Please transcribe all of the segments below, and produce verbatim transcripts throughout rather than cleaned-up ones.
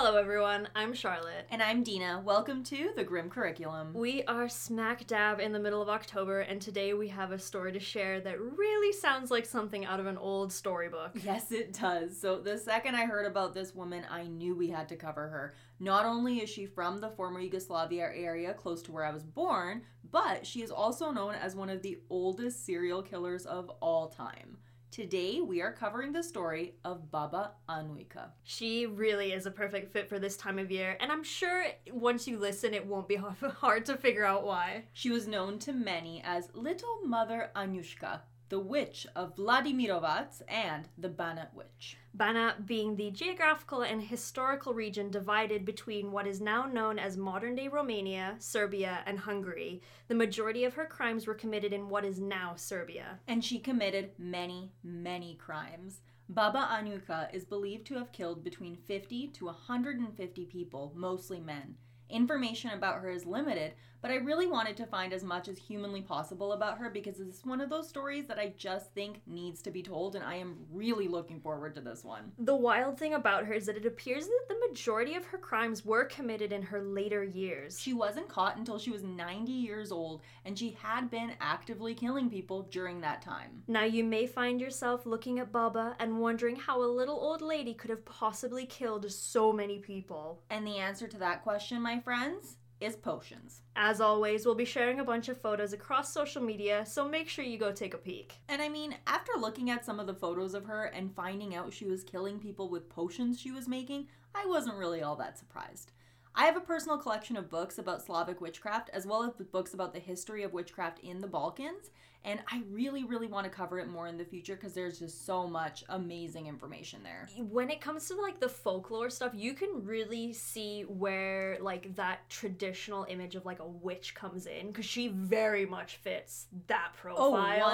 Hello everyone, I'm Charlotte. And I'm Dina. Welcome to The Grim Curriculum. We are smack dab in the middle of October, and today we have a story to share that really sounds like something out of an old storybook. Yes, it does. So the second I heard about this woman, I knew we had to cover her. Not only is she from the former Yugoslavia area close to where I was born, but she is also known as one of the oldest serial killers of all time. Today, we are covering the story of Baba Anujka. She really is a perfect fit for this time of year, and I'm sure once you listen, it won't be hard to figure out why. She was known to many as Little Mother Anujka, the witch of Vladimirovac, and the Banat witch. Banat being the geographical and historical region divided between what is now known as modern-day Romania, Serbia, and Hungary. The majority of her crimes were committed in what is now Serbia. And she committed many, many crimes. Baba Anujka is believed to have killed between fifty to one hundred fifty people, mostly men. Information about her is limited, but I really wanted to find as much as humanly possible about her because this is one of those stories that I just think needs to be told, and I am really looking forward to this one. The wild thing about her is that it appears that the majority of her crimes were committed in her later years. She wasn't caught until she was ninety years old, and she had been actively killing people during that time. Now you may find yourself looking at Baba and wondering how a little old lady could have possibly killed so many people. And the answer to that question, my friends, is potions. As always, we'll be sharing a bunch of photos across social media, so make sure you go take a peek. And I mean, after looking at some of the photos of her and finding out she was killing people with potions she was making, I wasn't really all that surprised. I have a personal collection of books about Slavic witchcraft, as well as books about the history of witchcraft in the Balkans, and I really, really want to cover it more in the future because there's just so much amazing information there. When it comes to, like, the folklore stuff, you can really see where, like, that traditional image of, like, a witch comes in, because she very much fits that profile. Oh,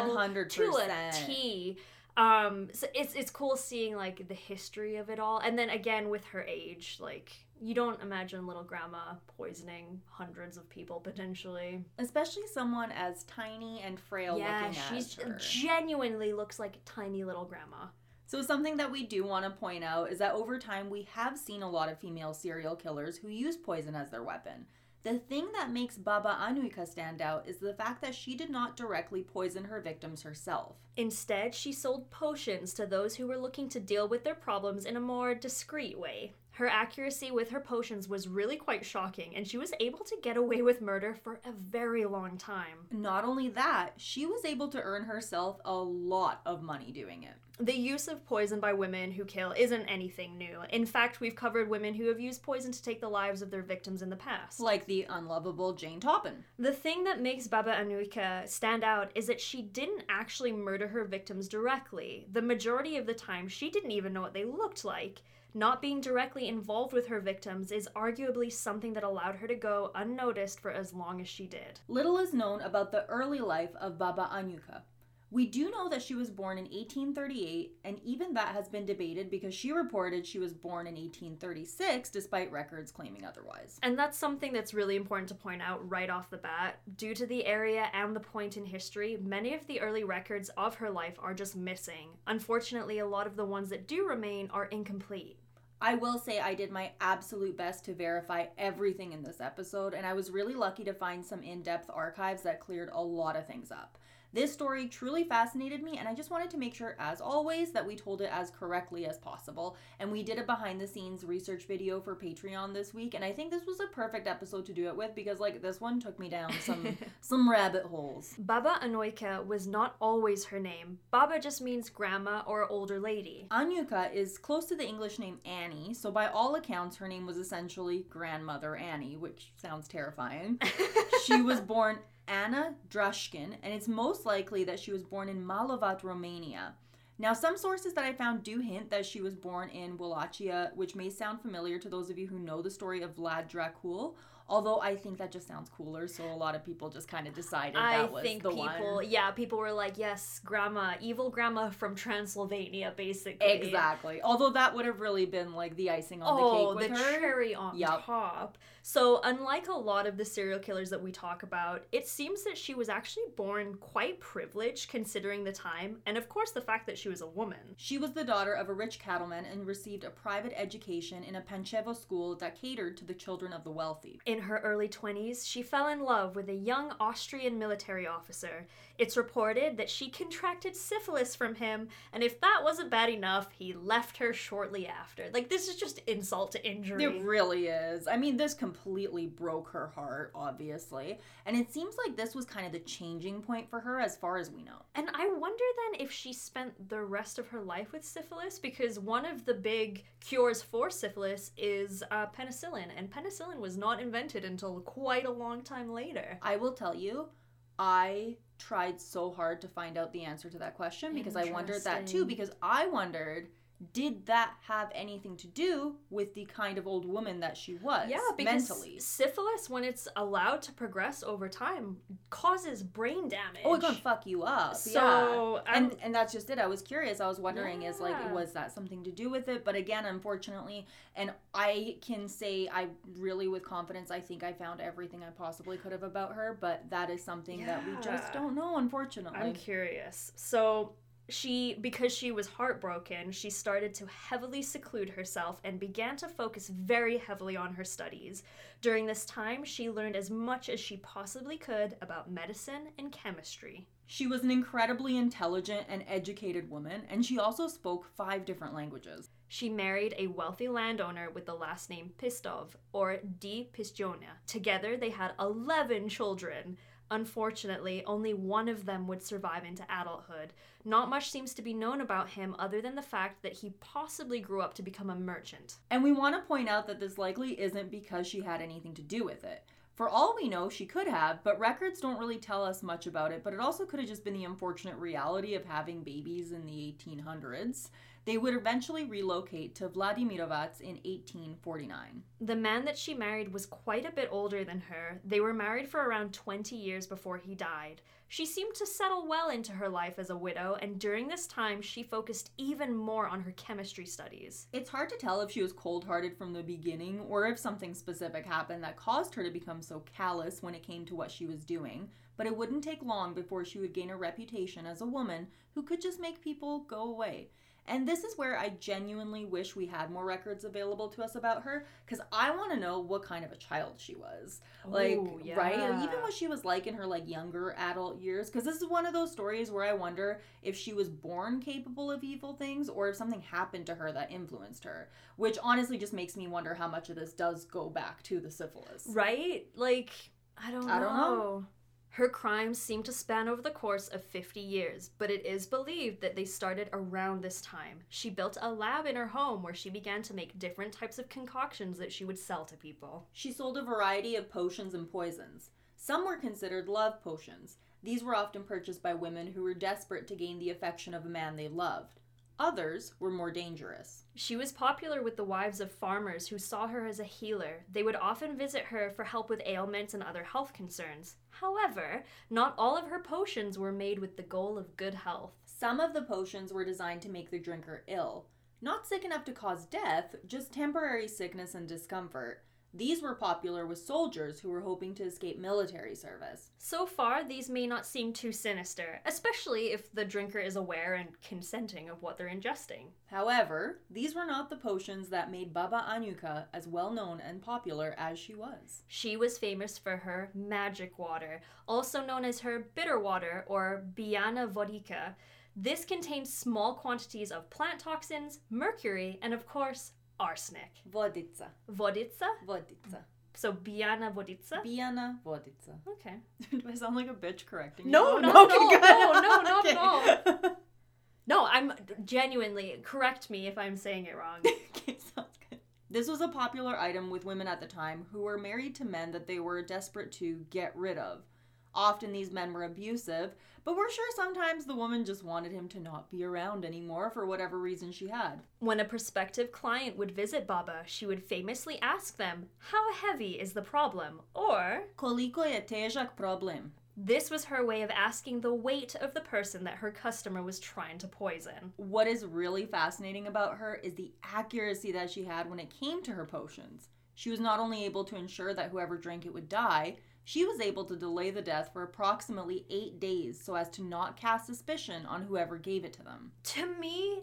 one hundred percent. To a T. Um, so it's, it's cool seeing, like, the history of it all, and then, again, with her age, like... You don't imagine little grandma poisoning hundreds of people, potentially. Especially someone as tiny and frail yeah, looking as her. Yeah, she genuinely looks like tiny little grandma. So something that we do want to point out is that over time we have seen a lot of female serial killers who use poison as their weapon. The thing that makes Baba Anujka stand out is the fact that she did not directly poison her victims herself. Instead, she sold potions to those who were looking to deal with their problems in a more discreet way. Her accuracy with her potions was really quite shocking, and she was able to get away with murder for a very long time. Not only that, she was able to earn herself a lot of money doing it. The use of poison by women who kill isn't anything new. In fact, we've covered women who have used poison to take the lives of their victims in the past. Like the unlovable Jane Toppin. The thing that makes Baba Anujka stand out is that she didn't actually murder her victims directly. The majority of the time, she didn't even know what they looked like. Not being directly involved with her victims is arguably something that allowed her to go unnoticed for as long as she did. Little is known about the early life of Baba Anujka. We do know that she was born in eighteen thirty-eight, and even that has been debated because she reported she was born in eighteen thirty-six, despite records claiming otherwise. And that's something that's really important to point out right off the bat. Due to the area and the point in history, many of the early records of her life are just missing. Unfortunately, a lot of the ones that do remain are incomplete. I will say I did my absolute best to verify everything in this episode, and I was really lucky to find some in-depth archives that cleared a lot of things up. This story truly fascinated me, and I just wanted to make sure, as always, that we told it as correctly as possible, and we did a behind-the-scenes research video for Patreon this week, and I think this was a perfect episode to do it with because, like, this one took me down some some rabbit holes. Baba Anujka was not always her name. Baba just means grandma or older lady. Anujka is close to the English name Annie. So by all accounts, her name was essentially Grandmother Annie, which sounds terrifying. She was born Anna Drushkin, and it's most likely that she was born in Malovat, Romania. Now, some sources that I found do hint that she was born in Wallachia, which may sound familiar to those of you who know the story of Vlad Dracul, Although I think that just sounds cooler, so a lot of people just kind of decided I that was think the people, one. Yeah, people were like, yes, grandma, evil grandma from Transylvania, basically. Exactly. Although that would have really been like the icing on oh, the cake with her. Oh, the cherry on yep. top. So unlike a lot of the serial killers that we talk about, it seems that she was actually born quite privileged considering the time, and of course the fact that she was a woman. She was the daughter of a rich cattleman and received a private education in a Panchevo school that catered to the children of the wealthy. In her early twenties, she fell in love with a young Austrian military officer. It's reported that she contracted syphilis from him, and if that wasn't bad enough, he left her shortly after. Like, this is just insult to injury. It really is. I mean, this completely broke her heart, obviously. And it seems like this was kind of the changing point for her as far as we know. And I wonder then if she spent the rest of her life with syphilis, because one of the big cures for syphilis is uh, penicillin, and penicillin was not invented until quite a long time later. I will tell you, I tried so hard to find out the answer to that question because I wondered that too, because I wondered, did that have anything to do with the kind of old woman that she was yeah, because mentally? Syphilis, when it's allowed to progress over time, causes brain damage. Oh, it's gonna fuck you up. So yeah. um, and and that's just it. I was curious. I was wondering, yeah. is like, was that something to do with it? But again, unfortunately, and I can say I really with confidence, I think I found everything I possibly could have about her, but that is something yeah. that we just don't know, unfortunately. I'm curious. So She, because she was heartbroken, she started to heavily seclude herself and began to focus very heavily on her studies. During this time, she learned as much as she possibly could about medicine and chemistry. She was an incredibly intelligent and educated woman, and she also spoke five different languages. She married a wealthy landowner with the last name Pistov, or De Pistionia. Together, they had eleven children. Unfortunately, only one of them would survive into adulthood. Not much seems to be known about him other than the fact that he possibly grew up to become a merchant. And we want to point out that this likely isn't because she had anything to do with it. For all we know, she could have, but records don't really tell us much about it, but it also could have just been the unfortunate reality of having babies in the eighteen hundreds. They would eventually relocate to Vladimirovac in eighteen forty-nine. The man that she married was quite a bit older than her. They were married for around twenty years before he died. She seemed to settle well into her life as a widow, and during this time, she focused even more on her chemistry studies. It's hard to tell if she was cold-hearted from the beginning, or if something specific happened that caused her to become so callous when it came to what she was doing. But it wouldn't take long before she would gain a reputation as a woman who could just make people go away. And this is where I genuinely wish we had more records available to us about her, because I want to know what kind of a child she was. Like, ooh, yeah. right? Or even what she was like in her, like, younger adult years. Because this is one of those stories where I wonder if she was born capable of evil things or if something happened to her that influenced her. Which honestly just makes me wonder how much of this does go back to the syphilis. Right? Like, I don't know. I don't know. Her crimes seem to span over the course of fifty years, but it is believed that they started around this time. She built a lab in her home where she began to make different types of concoctions that she would sell to people. She sold a variety of potions and poisons. Some were considered love potions. These were often purchased by women who were desperate to gain the affection of a man they loved. Others were more dangerous. She was popular with the wives of farmers who saw her as a healer. They would often visit her for help with ailments and other health concerns. However, not all of her potions were made with the goal of good health. Some of the potions were designed to make the drinker ill. Not sick enough to cause death, just temporary sickness and discomfort. These were popular with soldiers who were hoping to escape military service. So far, these may not seem too sinister, especially if the drinker is aware and consenting of what they're ingesting. However, these were not the potions that made Baba Anujka as well-known and popular as she was. She was famous for her magic water, also known as her bitter water or Biana Vodika. This contains small quantities of plant toxins, mercury, and of course, arsenic. Vodica. Vodica? Vodica. So, Biana Vodica? Biana Vodica. Okay. Do I sound like a bitch correcting no, you? No, no, no, no, no, not at all. No, I'm genuinely, correct me if I'm saying it wrong. Okay, sounds good. This was a popular item with women at the time who were married to men that they were desperate to get rid of. Often these men were abusive, but we're sure sometimes the woman just wanted him to not be around anymore for whatever reason she had. When a prospective client would visit Baba, she would famously ask them, "How heavy is the problem?" or "Koliko je težak problem?" This was her way of asking the weight of the person that her customer was trying to poison. What is really fascinating about her is the accuracy that she had when it came to her potions. She was not only able to ensure that whoever drank it would die, she was able to delay the death for approximately eight days so as to not cast suspicion on whoever gave it to them. To me,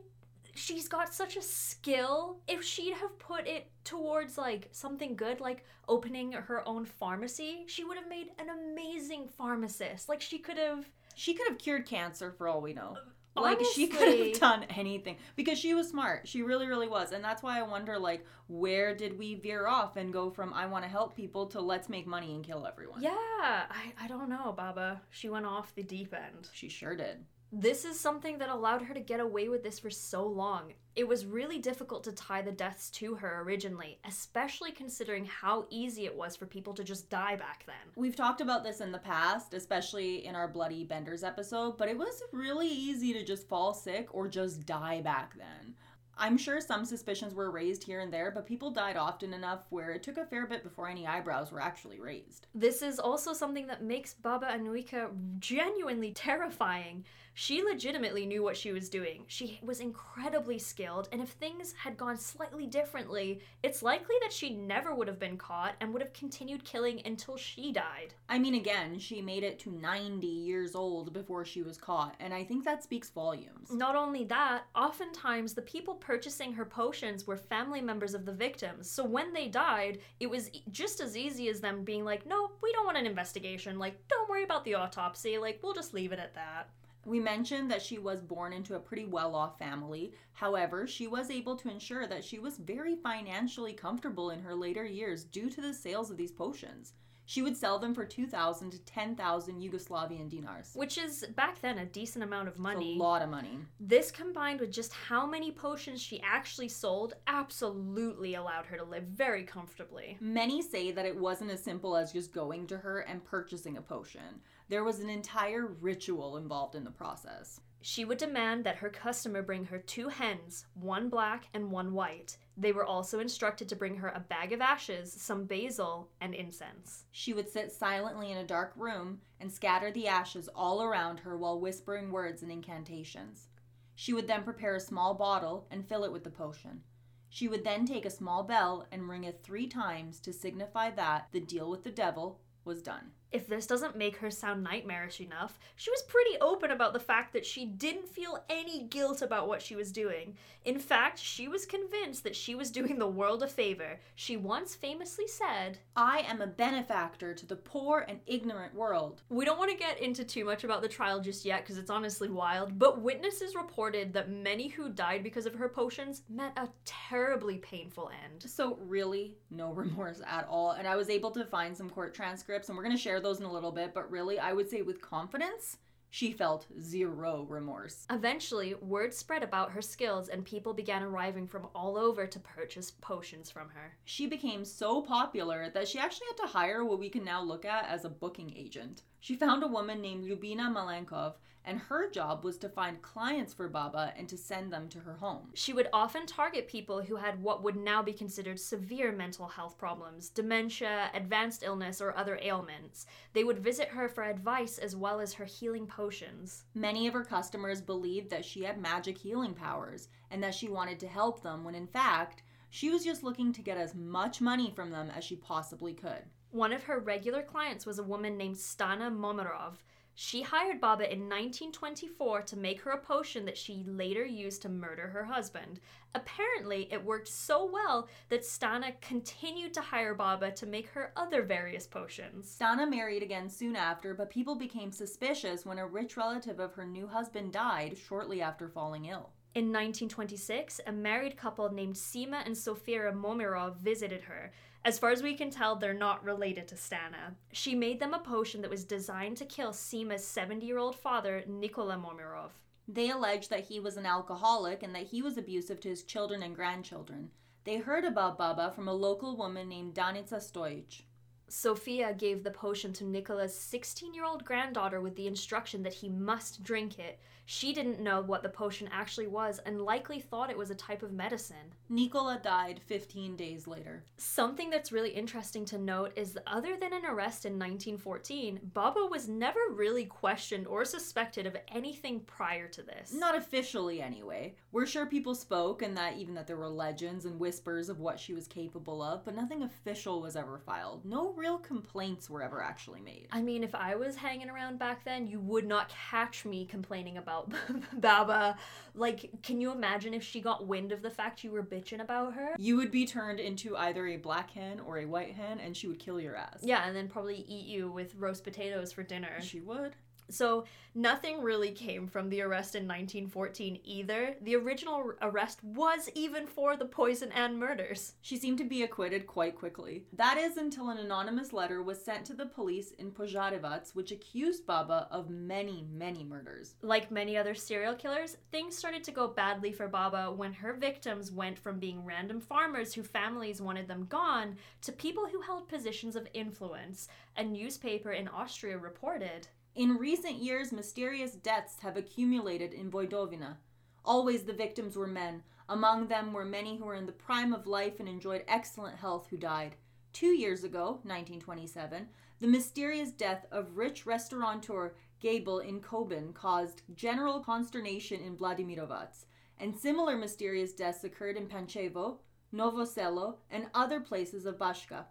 she's got such a skill. If she'd have put it towards, like, something good, like opening her own pharmacy, she would have made an amazing pharmacist. Like, she could have... She could have cured cancer for all we know. Uh, like, honestly, she could have done anything. Because she was smart. She really, really was. And that's why I wonder, like, where did we veer off and go from I want to help people to let's make money and kill everyone? Yeah. I, I don't know, Baba. She went off the deep end. She sure did. This is something that allowed her to get away with this for so long. It was really difficult to tie the deaths to her originally, especially considering how easy it was for people to just die back then. We've talked about this in the past, especially in our Bloody Benders episode, but it was really easy to just fall sick or just die back then. I'm sure some suspicions were raised here and there, but people died often enough where it took a fair bit before any eyebrows were actually raised. This is also something that makes Baba Anujka genuinely terrifying. She legitimately knew what she was doing. She was incredibly skilled, and if things had gone slightly differently, it's likely that she never would have been caught and would have continued killing until she died. I mean, again, she made it to ninety years old before she was caught, and I think that speaks volumes. Not only that, oftentimes the people purchasing her potions were family members of the victims, so when they died, it was just as easy as them being like, no, we don't want an investigation, like, don't worry about the autopsy, like, we'll just leave it at that. We mentioned that she was born into a pretty well-off family. However, she was able to ensure that she was very financially comfortable in her later years due to the sales of these potions. She would sell them for two thousand to ten thousand Yugoslavian dinars. Which is, back then, a decent amount of money. It's a lot of money. This, combined with just how many potions she actually sold, absolutely allowed her to live very comfortably. Many say that it wasn't as simple as just going to her and purchasing a potion. There was an entire ritual involved in the process. She would demand that her customer bring her two hens, one black and one white. They were also instructed to bring her a bag of ashes, some basil, and incense. She would sit silently in a dark room and scatter the ashes all around her while whispering words and incantations. She would then prepare a small bottle and fill it with the potion. She would then take a small bell and ring it three times to signify that the deal with the devil was done. If this doesn't make her sound nightmarish enough, she was pretty open about the fact that she didn't feel any guilt about what she was doing. In fact, she was convinced that she was doing the world a favor. She once famously said, "I am a benefactor to the poor and ignorant world." We don't want to get into too much about the trial just yet because it's honestly wild, but witnesses reported that many who died because of her potions met a terribly painful end. So really, no remorse at all. And I was able to find some court transcripts, and we're going to share those in a little bit, but really, I would say with confidence, she felt zero remorse. Eventually, word spread about her skills and people began arriving from all over to purchase potions from her. She became so popular that she actually had to hire what we can now look at as a booking agent. She found a woman named Ljubina Milenkov, and her job was to find clients for Baba and to send them to her home. She would often target people who had what would now be considered severe mental health problems, dementia, advanced illness, or other ailments. They would visit her for advice as well as her healing potions. Many of her customers believed that she had magic healing powers and that she wanted to help them when in fact, she was just looking to get as much money from them as she possibly could. One of her regular clients was a woman named Stana Momirov. She hired Baba in nineteen twenty-four to make her a potion that she later used to murder her husband. Apparently, it worked so well that Stana continued to hire Baba to make her other various potions. Stana married again soon after, but people became suspicious when a rich relative of her new husband died shortly after falling ill. In nineteen twenty-six, a married couple named Seema and Sofija Momirov visited her. As far as we can tell, they're not related to Stana. She made them a potion that was designed to kill Seema's seventy-year-old father, Nikola Momirov. They alleged that he was an alcoholic and that he was abusive to his children and grandchildren. They heard about Baba from a local woman named Danica Stoich. Sofia gave the potion to Nikola's sixteen-year-old granddaughter with the instruction that he must drink it. She didn't know what the potion actually was and likely thought it was a type of medicine. Nikola died fifteen days later. Something that's really interesting to note is that other than an arrest in nineteen fourteen, Baba was never really questioned or suspected of anything prior to this. Not officially, anyway. We're sure people spoke and that even that there were legends and whispers of what she was capable of, but nothing official was ever filed. No real complaints were ever actually made. I mean, if I was hanging around back then, you would not catch me complaining about Baba. Like, can you imagine if she got wind of the fact you were bitching about her? You would be turned into either a black hen or a white hen, and she would kill your ass. Yeah, and then probably eat you with roast potatoes for dinner. She would. So nothing really came from the arrest in nineteen fourteen either. The original arrest was even for the poison and murders. She seemed to be acquitted quite quickly. That is until an anonymous letter was sent to the police in Pozharevac, which accused Baba of many, many murders. Like many other serial killers, things started to go badly for Baba when her victims went from being random farmers whose families wanted them gone to people who held positions of influence. A newspaper in Austria reported, "In recent years, mysterious deaths have accumulated in Vojvodina. Always the victims were men. Among them were many who were in the prime of life and enjoyed excellent health who died. Two years ago, nineteen twenty-seven, the mysterious death of rich restaurateur Gable in Koban caused general consternation in Vladimirovac, and similar mysterious deaths occurred in Panchevo, Novoselo, and other places of Bashka.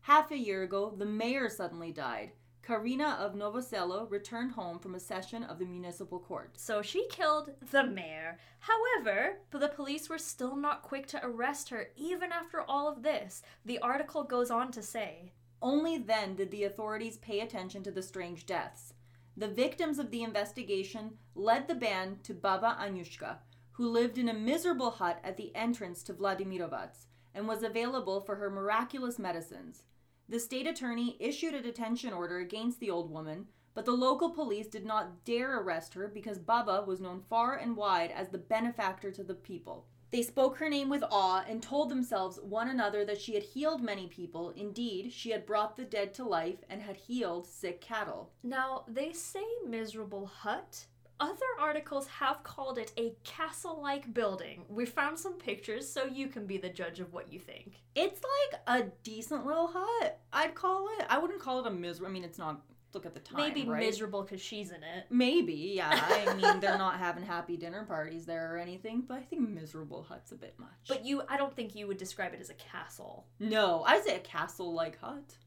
Half a year ago, the mayor suddenly died. Karina of Novoselo returned home from a session of the municipal court." So she killed the mayor. However, the police were still not quick to arrest her even after all of this. The article goes on to say, "Only then did the authorities pay attention to the strange deaths. The victims of the investigation led the band to Baba Anujka, who lived in a miserable hut at the entrance to Vladimirovac and was available for her miraculous medicines. The state attorney issued a detention order against the old woman, but the local police did not dare arrest her because Baba was known far and wide as the benefactor to the people. They spoke her name with awe and told themselves one another that she had healed many people. Indeed, she had brought the dead to life and had healed sick cattle." Now, they say miserable hut. Other articles have called it a castle-like building. We found some pictures, so you can be the judge of what you think. It's like a decent little hut, I'd call it. I wouldn't call it a miserable... I mean, it's not... Look at the time, Maybe right? miserable because she's in it. Maybe, yeah. I mean, they're not having happy dinner parties there or anything, but I think miserable hut's a bit much. But you... I don't think you would describe it as a castle. No, I'd say a castle-like hut.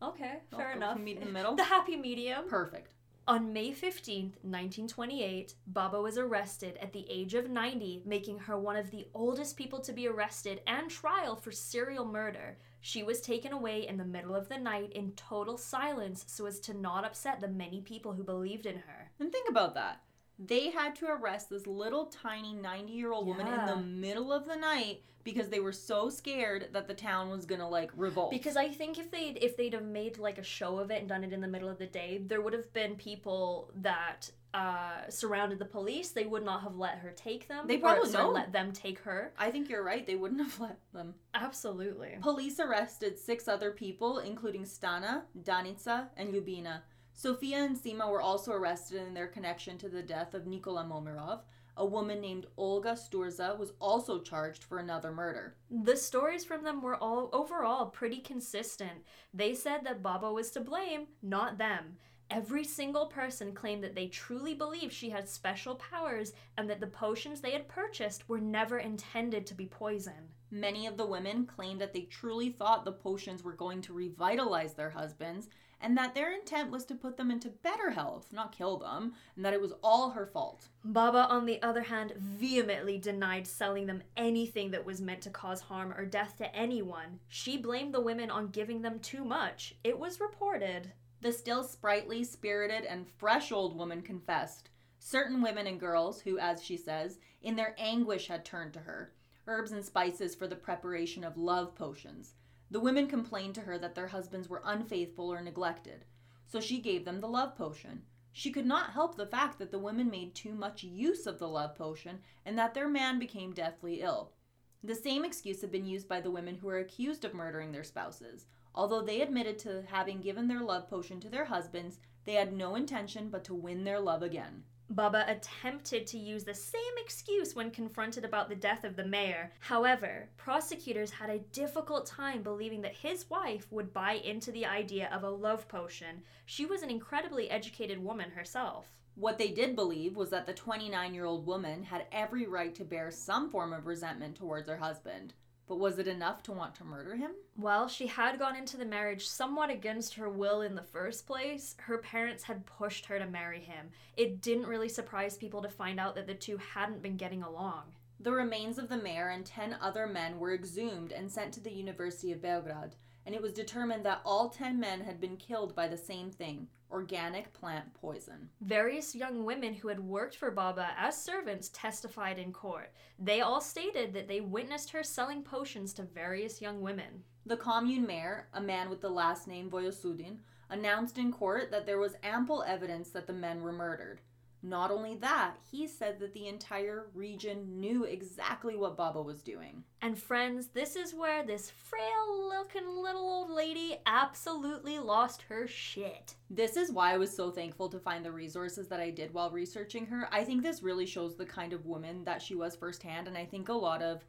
Okay, I'll fair enough. Meet in the middle. The happy medium. Perfect. On May fifteenth, nineteen twenty-eight, Baba was arrested at the age of ninety, making her one of the oldest people to be arrested and trial for serial murder. She was taken away in the middle of the night in total silence so as to not upset the many people who believed in her. And think about that. They had to arrest this little tiny ninety-year-old yeah. woman in the middle of the night because they were so scared that the town was gonna like revolt. Because I think if they'd if they'd have made like a show of it and done it in the middle of the day, there would have been people that uh, surrounded the police. They would not have let her take them. They probably don't let them take her. I think you're right. They wouldn't have let them. Absolutely. Police arrested six other people, including Stana, Danica, and Ljubina. Sofia and Seema were also arrested in their connection to the death of Nikola Momirov. A woman named Olga Sturza was also charged for another murder. The stories from them were all overall pretty consistent. They said that Baba was to blame, not them. Every single person claimed that they truly believed she had special powers and that the potions they had purchased were never intended to be poison. Many of the women claimed that they truly thought the potions were going to revitalize their husbands, and that their intent was to put them into better health, not kill them, and that it was all her fault. Baba, on the other hand, vehemently denied selling them anything that was meant to cause harm or death to anyone. She blamed the women on giving them too much. It was reported. The still sprightly, spirited, and fresh old woman confessed. Certain women and girls who, as she says, in their anguish had turned to her, herbs and spices for the preparation of love potions. The women complained to her that their husbands were unfaithful or neglected, so she gave them the love potion. She could not help the fact that the women made too much use of the love potion and that their man became deathly ill. The same excuse had been used by the women who were accused of murdering their spouses. Although they admitted to having given their love potion to their husbands, they had no intention but to win their love again. Baba attempted to use the same excuse when confronted about the death of the mayor. However, prosecutors had a difficult time believing that his wife would buy into the idea of a love potion. She was an incredibly educated woman herself. What they did believe was that the twenty-nine-year-old woman had every right to bear some form of resentment towards her husband. But was it enough to want to murder him? Well, she had gone into the marriage somewhat against her will in the first place. Her parents had pushed her to marry him. It didn't really surprise people to find out that the two hadn't been getting along. The remains of the mayor and ten other men were exhumed and sent to the University of Belgrade, and it was determined that all ten men had been killed by the same thing, organic plant poison. Various young women who had worked for Baba as servants testified in court. They all stated that they witnessed her selling potions to various young women. The commune mayor, a man with the last name Vojosudin, announced in court that there was ample evidence that the men were murdered. Not only that, he said that the entire region knew exactly what Baba was doing. And friends, this is where this frail-looking little old lady absolutely lost her shit. This is why I was so thankful to find the resources that I did while researching her. I think this really shows the kind of woman that she was firsthand, and I think a lot of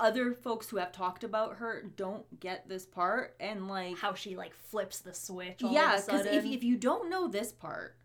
other folks who have talked about her don't get this part, and like... how she like flips the switch all yeah, of a sudden. Yeah, because if, if you don't know this part...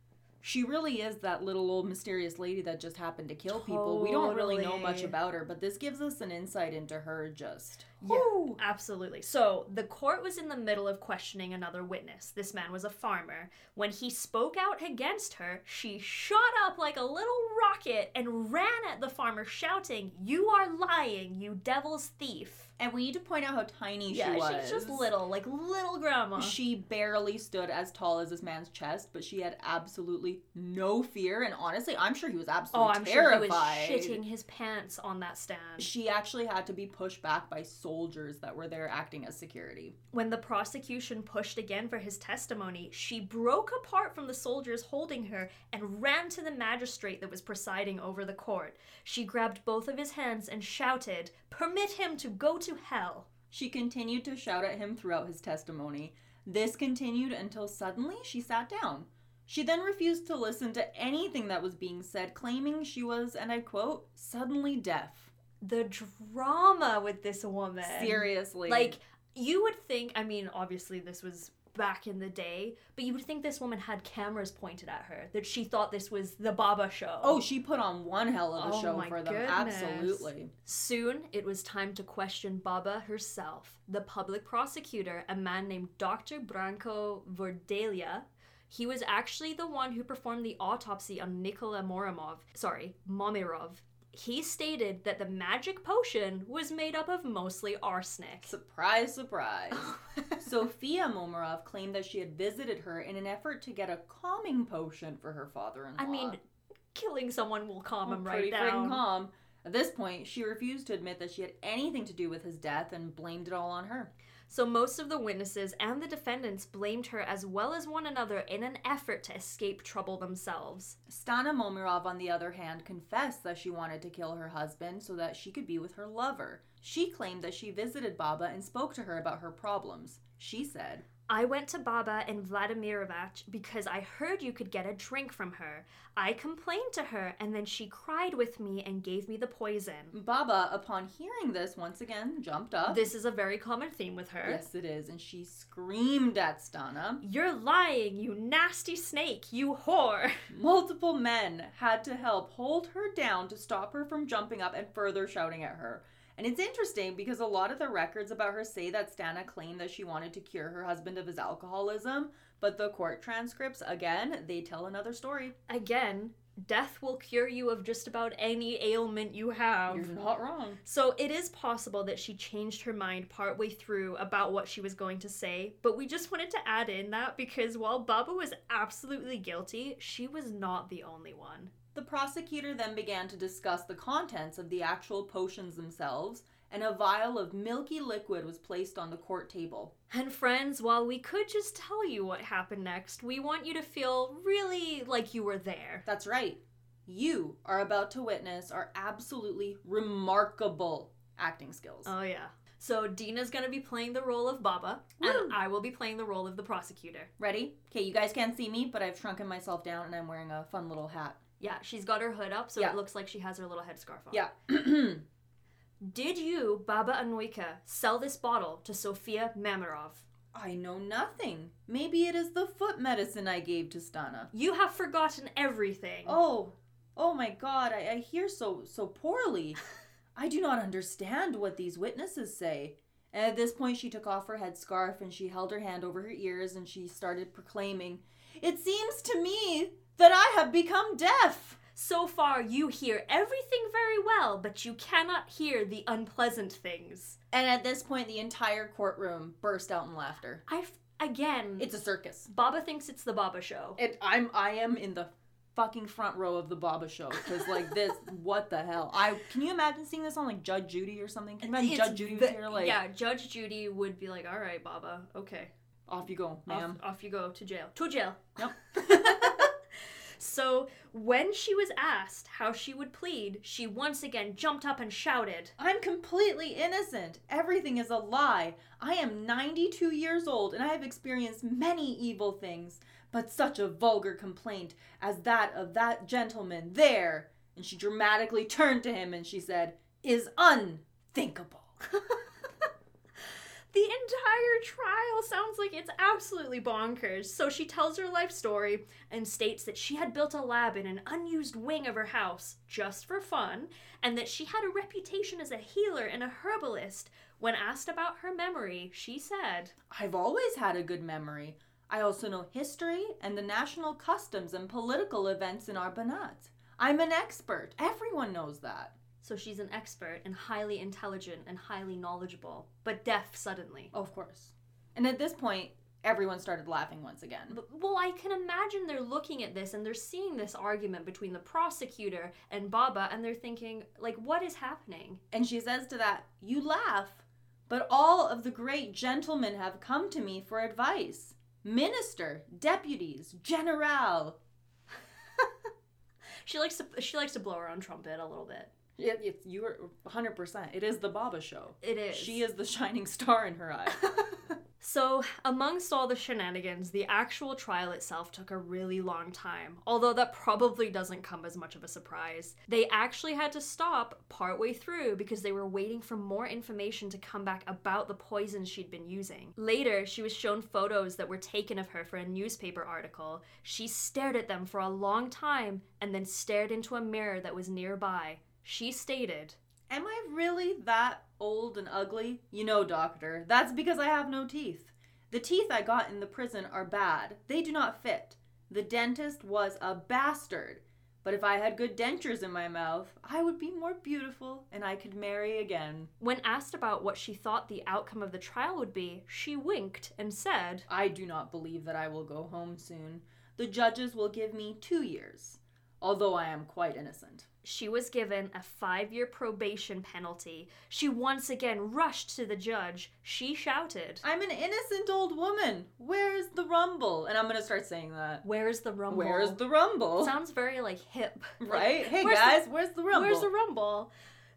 she really is that little old mysterious lady that just happened to kill people. Totally. We don't really know much about her, but this gives us an insight into her just. Yeah, Ooh. absolutely. So the court was in the middle of questioning another witness. This man was a farmer. When he spoke out against her, she shot up like a little rocket and ran at the farmer shouting, "You are lying, you devil's thief." And we need to point out how tiny yeah, she was. Yeah, she's just little, like little grandma. She barely stood as tall as this man's chest, but she had absolutely no fear. And honestly, I'm sure he was absolutely oh, I'm terrified. Sure he was shitting his pants on that stand. She actually had to be pushed back by soldiers that were there acting as security. When the prosecution pushed again for his testimony, she broke apart from the soldiers holding her and ran to the magistrate that was presiding over the court. She grabbed both of his hands and shouted, "Permit him to go to to hell." She continued to shout at him throughout his testimony. This continued until suddenly she sat down. She then refused to listen to anything that was being said, claiming she was, and I quote, "suddenly deaf." The drama with this woman. Seriously. Like, you would think, I mean, obviously this was back in the day, but you would think this woman had cameras pointed at her, that she thought this was the Baba show. Oh, she put on one hell of a oh show for them. Goodness. Absolutely. Soon, it was time to question Baba herself. The public prosecutor, a man named Doctor Branko Vordelia, he was actually the one who performed the autopsy on Nikola Morimov, sorry, Momirov. He stated that the magic potion was made up of mostly arsenic. Surprise, surprise. Sofija Momirov claimed that she had visited her in an effort to get a calming potion for her father-in-law. I mean, killing someone will calm well, him right down. Pretty freaking calm. At this point, she refused to admit that she had anything to do with his death and blamed it all on her. So most of the witnesses and the defendants blamed her as well as one another in an effort to escape trouble themselves. Stana Momirov, on the other hand, confessed that she wanted to kill her husband so that she could be with her lover. She claimed that she visited Baba and spoke to her about her problems. She said, "I went to Baba in Vladimirovac because I heard you could get a drink from her. I complained to her, and then she cried with me and gave me the poison." Baba, upon hearing this, once again jumped up. This is a very common theme with her. Yes, it is. And she screamed at Stana, "You're lying, you nasty snake, you whore." Multiple men had to help hold her down to stop her from jumping up and further shouting at her. And it's interesting because a lot of the records about her say that Stana claimed that she wanted to cure her husband of his alcoholism, but the court transcripts, again, they tell another story. Again, death will cure you of just about any ailment you have. You're not wrong. So it is possible that she changed her mind partway through about what she was going to say, but we just wanted to add in that because while Baba was absolutely guilty, she was not the only one. The prosecutor then began to discuss the contents of the actual potions themselves, and a vial of milky liquid was placed on the court table. And friends, while we could just tell you what happened next, we want you to feel really like you were there. That's right. You are about to witness our absolutely remarkable acting skills. Oh yeah. So Dina's going to be playing the role of Baba, Woo. and I will be playing the role of the prosecutor. Ready? Okay, you guys can't see me, but I've shrunken myself down, and I'm wearing a fun little hat. Yeah, she's got her hood up, so yeah. it looks like she has her little headscarf on. Yeah. Did you, Baba Anujka, sell this bottle to Sofija Momirov? I know nothing. Maybe it is the foot medicine I gave to Stana. You have forgotten everything. Oh, oh my God, I, I hear so so poorly. I do not understand what these witnesses say. And at this point, she took off her headscarf and she held her hand over her ears and she started proclaiming, "It seems to me that I have become deaf. So far, you hear everything very well, but you cannot hear the unpleasant things." And at this point, the entire courtroom burst out in laughter. I again, it's a circus. Baba thinks it's the Baba show. It, I'm I am in the fucking front row of the Baba show because like this, what the hell? I can you imagine seeing this on like Judge Judy or something? Can you imagine it's Judge Judy was here? Like yeah, Judge Judy would be like, "All right, Baba, okay, off you go, ma'am. Off, off you go to jail. To jail. Yep." So, when she was asked how she would plead, she once again jumped up and shouted, "I'm completely innocent. Everything is a lie. I am ninety-two years old and I have experienced many evil things, but such a vulgar complaint as that of that gentleman there," and she dramatically turned to him and she said, "is unthinkable." The entire trial sounds like it's absolutely bonkers. So she tells her life story and states that she had built a lab in an unused wing of her house just for fun, and that she had a reputation as a healer and a herbalist. When asked about her memory, she said, "I've always had a good memory. I also know history and the national customs and political events in our Banat. I'm an expert. Everyone knows that." So she's an expert and highly intelligent and highly knowledgeable, but deaf suddenly. Oh, of course. And at this point, everyone started laughing once again. But, well, I can imagine they're looking at this and they're seeing this argument between the prosecutor and Baba and they're thinking, like, what is happening? And she says to that, "You laugh, but all of the great gentlemen have come to me for advice. Minister, deputies, general." She likes to, she likes to blow her own trumpet a little bit. Yeah, it's, you are one hundred percent. It is the Baba show. It is. She is the shining star in her eye. So, amongst all the shenanigans, the actual trial itself took a really long time, although that probably doesn't come as much of a surprise. They actually had to stop partway through because they were waiting for more information to come back about the poison she'd been using. Later, she was shown photos that were taken of her for a newspaper article. She stared at them for a long time and then stared into a mirror that was nearby. She stated, "Am I really that old and ugly? You know, doctor, that's because I have no teeth. The teeth I got in the prison are bad. They do not fit. The dentist was a bastard. But if I had good dentures in my mouth, I would be more beautiful and I could marry again." When asked about what she thought the outcome of the trial would be, she winked and said, "I do not believe that I will go home soon. The judges will give me two years, although I am quite innocent." She was given a five-year probation penalty. She once again rushed to the judge. She shouted, "I'm an innocent old woman. Where is the rumble?" And I'm going to start saying that. Where is the rumble? Where is the rumble? Sounds very, like, hip. Right? Like, hey, where's guys, the, where's the rumble? Where's the rumble?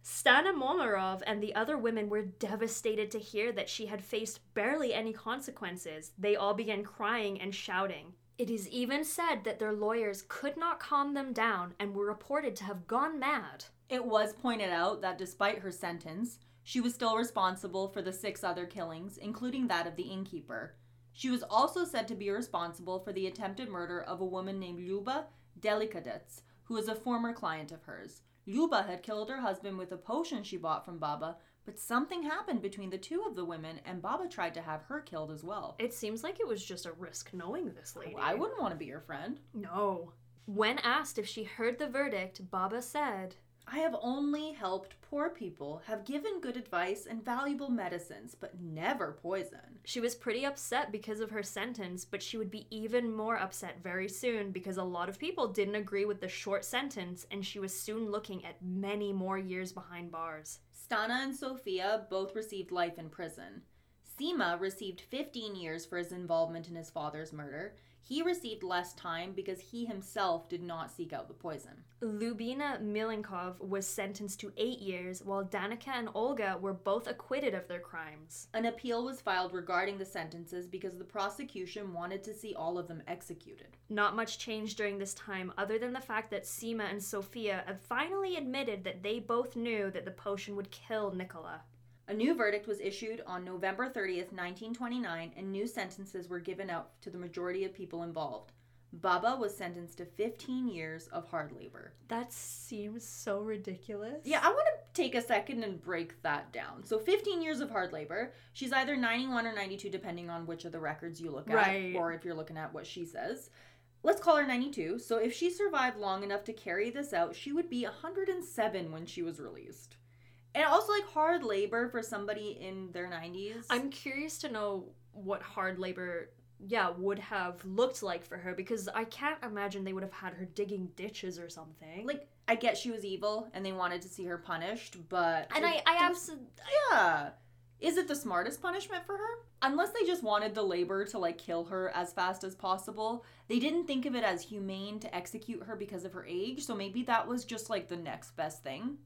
Stana Momirov and the other women were devastated to hear that she had faced barely any consequences. They all began crying and shouting. It is even said that their lawyers could not calm them down and were reported to have gone mad. It was pointed out that despite her sentence, she was still responsible for the six other killings, including that of the innkeeper. She was also said to be responsible for the attempted murder of a woman named Luba Delikadets, who was a former client of hers. Luba had killed her husband with a potion she bought from Baba, but something happened between the two of the women, and Baba tried to have her killed as well. It seems like it was just a risk knowing this lady. Oh, I wouldn't want to be your friend. No. When asked if she heard the verdict, Baba said, "I have only helped poor people, have given good advice and valuable medicines, but never poison." She was pretty upset because of her sentence, but she would be even more upset very soon because a lot of people didn't agree with the short sentence, and she was soon looking at many more years behind bars. Stana and Sofija both received life in prison. Seema received fifteen years for his involvement in his father's murder. He received less time because he himself did not seek out the poison. Ljubina Milenkov was sentenced to eight years, while Danica and Olga were both acquitted of their crimes. An appeal was filed regarding the sentences because the prosecution wanted to see all of them executed. Not much changed during this time, other than the fact that Seema and Sofija have finally admitted that they both knew that the potion would kill Nikola. A new verdict was issued on November thirtieth, nineteen twenty-nine, and new sentences were given out to the majority of people involved. Baba was sentenced to fifteen years of hard labor. That seems so ridiculous. Yeah, I want to take a second and break that down. So fifteen years of hard labor. She's either ninety-one or ninety-two, depending on which of the records you look at, right, or if you're looking at what she says. Let's call her ninety-two. So if she survived long enough to carry this out, she would be one hundred seven when she was released. And also, like, hard labor for somebody in their nineties. I'm curious to know what hard labor, yeah, would have looked like for her, because I can't imagine they would have had her digging ditches or something. Like, I get she was evil and they wanted to see her punished, but... And I, I absolutely... Yeah. Is it the smartest punishment for her? Unless they just wanted the labor to, like, kill her as fast as possible. They didn't think of it as humane to execute her because of her age, so maybe that was just, like, the next best thing.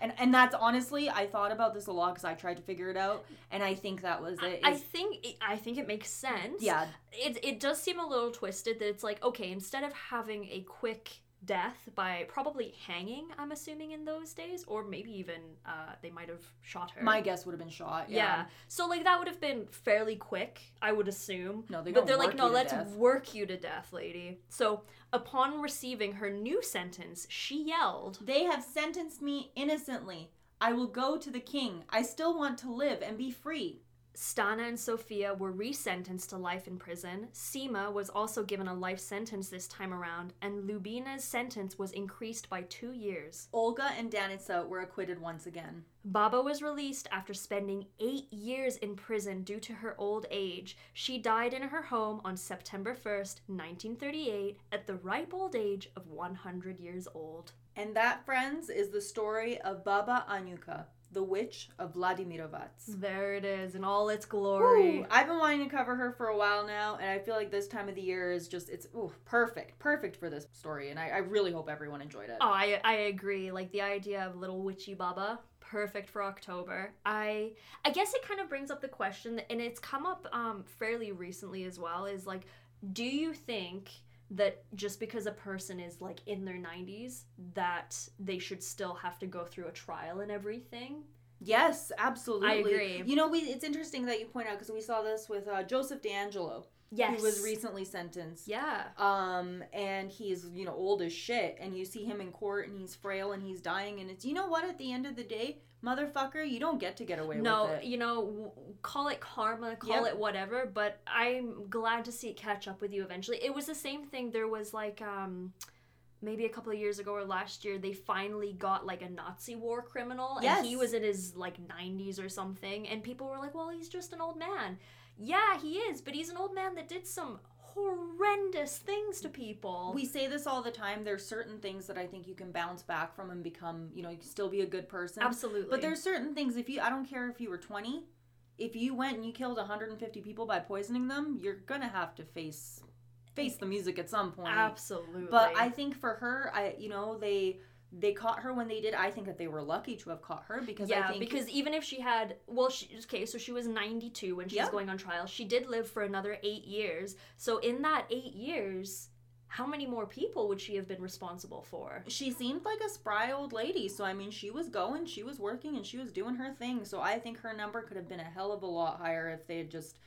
And and that's honestly, I thought about this a lot because I tried to figure it out, and I think that was it. It's, I think it, I think it makes sense. Yeah, it it does seem a little twisted that it's like, okay, instead of having a quick death by probably hanging, I'm assuming in those days, or maybe even uh, they might have shot her. My guess would have been shot. Yeah. yeah. So like that would have been fairly quick, I would assume. No, they don't. But they're work like, no, let's death. work you to death, lady. So. Upon receiving her new sentence, she yelled, "They have sentenced me innocently. I will go to the king. I still want to live and be free." Stana and Sofija were resentenced to life in prison. Seema was also given a life sentence this time around, and Ljubina's sentence was increased by two years. Olga and Danica were acquitted once again. Baba was released after spending eight years in prison due to her old age. She died in her home on September first, nineteen thirty-eight, at the ripe old age of one hundred years old. And that, friends, is the story of Baba Anujka, the witch of Vladimirovac. There it is, in all its glory. Ooh, I've been wanting to cover her for a while now, and I feel like this time of the year is just, it's ooh, perfect, perfect for this story, and I, I really hope everyone enjoyed it. Oh, I, I agree. Like, the idea of little witchy Baba, perfect for October. I I guess it kind of brings up the question, and it's come up um, fairly recently as well, is like, do you think that just because a person is, like, in their nineties, that they should still have to go through a trial and everything? Yes, absolutely. I agree. You know, we it's interesting that you point out, because we saw this with uh, Joseph D'Angelo. Yes. Who was recently sentenced. Yeah. Um, and he's, you know, old as shit, and you see him in court, and he's frail, and he's dying, and it's, you know what, at the end of the day, motherfucker, you don't get to get away no, with it. No, you know, w- call it karma, call yep. it whatever, but I'm glad to see it catch up with you eventually. It was the same thing. There was, like, um, maybe a couple of years ago or last year, they finally got, like, a Nazi war criminal, yes. and he was in his, like, nineties or something, and people were like, well, he's just an old man. Yeah, he is, but he's an old man that did some horrendous things to people. We say this all the time. There's certain things that I think you can bounce back from and become, you know, you can still be a good person. Absolutely. But there's certain things, if you, I don't care if you were twenty, if you went and you killed one hundred fifty people by poisoning them, you're gonna have to face face the music at some point. Absolutely. But I think for her, I you know, they They caught her when they did. I think that they were lucky to have caught her because yeah, I think... Yeah, because even if she had... Well, she, okay, so she was ninety-two when she yeah. was going on trial. She did live for another eight years. So in that eight years, how many more people would she have been responsible for? She seemed like a spry old lady. So, I mean, she was going, she was working, and she was doing her thing. So I think her number could have been a hell of a lot higher if they had just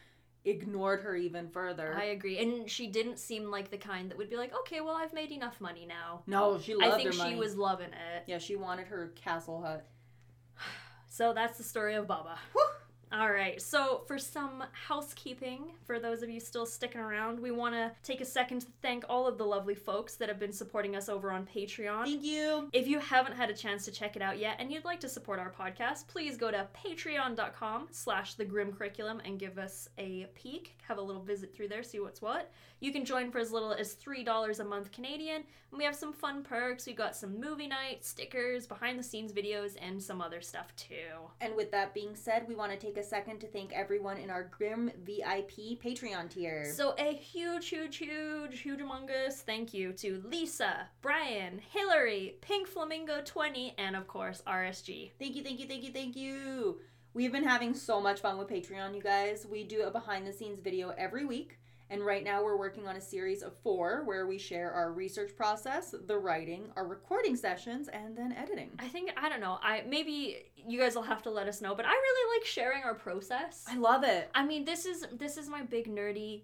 ignored her even further. I agree. And she didn't seem like the kind that would be like, okay, well, I've made enough money now. No, she loved her money. I think she was loving it. Yeah, she wanted her castle hut. So that's the story of Baba. Woo! All right, so for some housekeeping, for those of you still sticking around, we want to take a second to thank all of the lovely folks that have been supporting us over on Patreon. Thank you. If you haven't had a chance to check it out yet and you'd like to support our podcast, please go to patreon.com slash the Grim Curriculum and give us a peek. Have a little visit through there, see what's what. You can join for as little as three dollars a month Canadian, and we have some fun perks. We've got some movie nights, stickers, behind-the-scenes videos, and some other stuff too. And with that being said, we want to take a a second to thank everyone in our Grim V I P Patreon tier. So a huge, huge, huge, huge humongous thank you to Lisa, Brian, Hillary, Pink Flamingo twenty, and of course, R S G. Thank you, thank you, thank you, thank you. We've been having so much fun with Patreon, you guys. We do a behind-the-scenes video every week, and right now we're working on a series of four where we share our research process, the writing, our recording sessions, and then editing. I think, I don't know, I maybe you guys will have to let us know, but I really like sharing our process. I love it. I mean, this is this is my big nerdy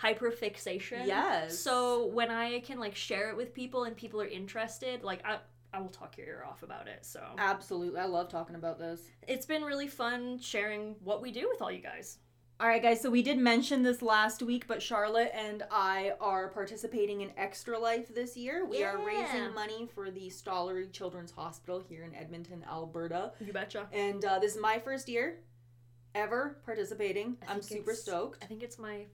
hyperfixation. Yes. So when I can, like, share it with people and people are interested, like, I... I will talk your ear off about it, so. Absolutely. I love talking about this. It's been really fun sharing what we do with all you guys. All right, guys, so we did mention this last week, but Charlotte and I are participating in Extra Life this year. We yeah. are raising money for the Stollery Children's Hospital here in Edmonton, Alberta. You betcha. And uh, this is my first year ever participating. I'm super stoked. I think it's my...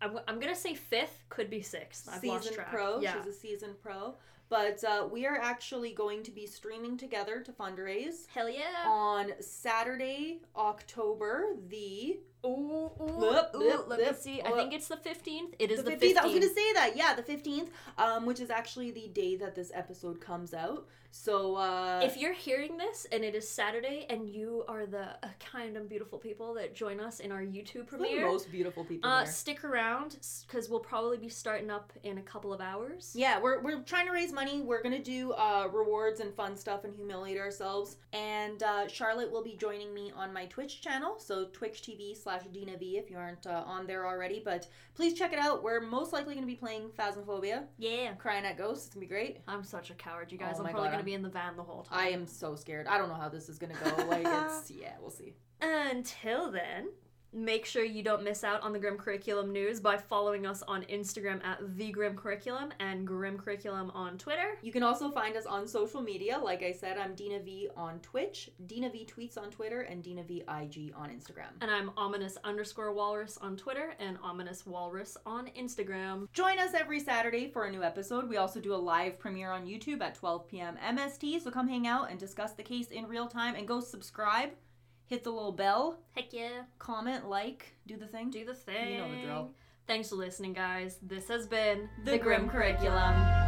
I'm, I'm going to say fifth, could be sixth. I've lost track. Seasoned pro. Yeah. She's a seasoned pro. But uh, we are actually going to be streaming together to fundraise. Hell yeah. On Saturday, October the... Ooh, ooh, blip, blip, ooh, let blip, me see. Blip. I think it's the fifteenth. It is the, the fifteenth. I was going to say that. Yeah, the fifteenth, um, which is actually the day that this episode comes out. So uh, if you're hearing this and it is Saturday and you are the uh, kind and beautiful people that join us in our YouTube premiere. The most beautiful people uh, there. Stick around because we'll probably be starting up in a couple of hours. Yeah, we're we're trying to raise money. We're going to do uh, rewards and fun stuff and humiliate ourselves. And uh, Charlotte will be joining me on my Twitch channel. So Twitch T V slash Slash Dina V if you aren't uh, on there already, but please check it out. We're most likely going to be playing Phasmophobia. Yeah. Crying at ghosts. It's going to be great. I'm such a coward, you guys. Oh, I'm probably going to be in the van the whole time. I am so scared. I don't know how this is going to go. Like, it's, yeah, we'll see. Until then, make sure you don't miss out on the Grim Curriculum news by following us on Instagram at The Grim Curriculum and Grim Curriculum on Twitter. You can also find us on social media. Like I said, I'm Dina V on Twitch, Dina V Tweets on Twitter, and Dina V I G on Instagram. And I'm ominous underscore walrus on Twitter and ominous walrus on Instagram. Join us every Saturday for a new episode. We also do a live premiere on YouTube at twelve p.m. M S T, so come hang out and discuss the case in real time and go subscribe. Hit the little bell. Heck yeah. Comment, like, do the thing. Do the thing. You know the drill. Thanks for listening, guys. This has been The, the Grim Curriculum.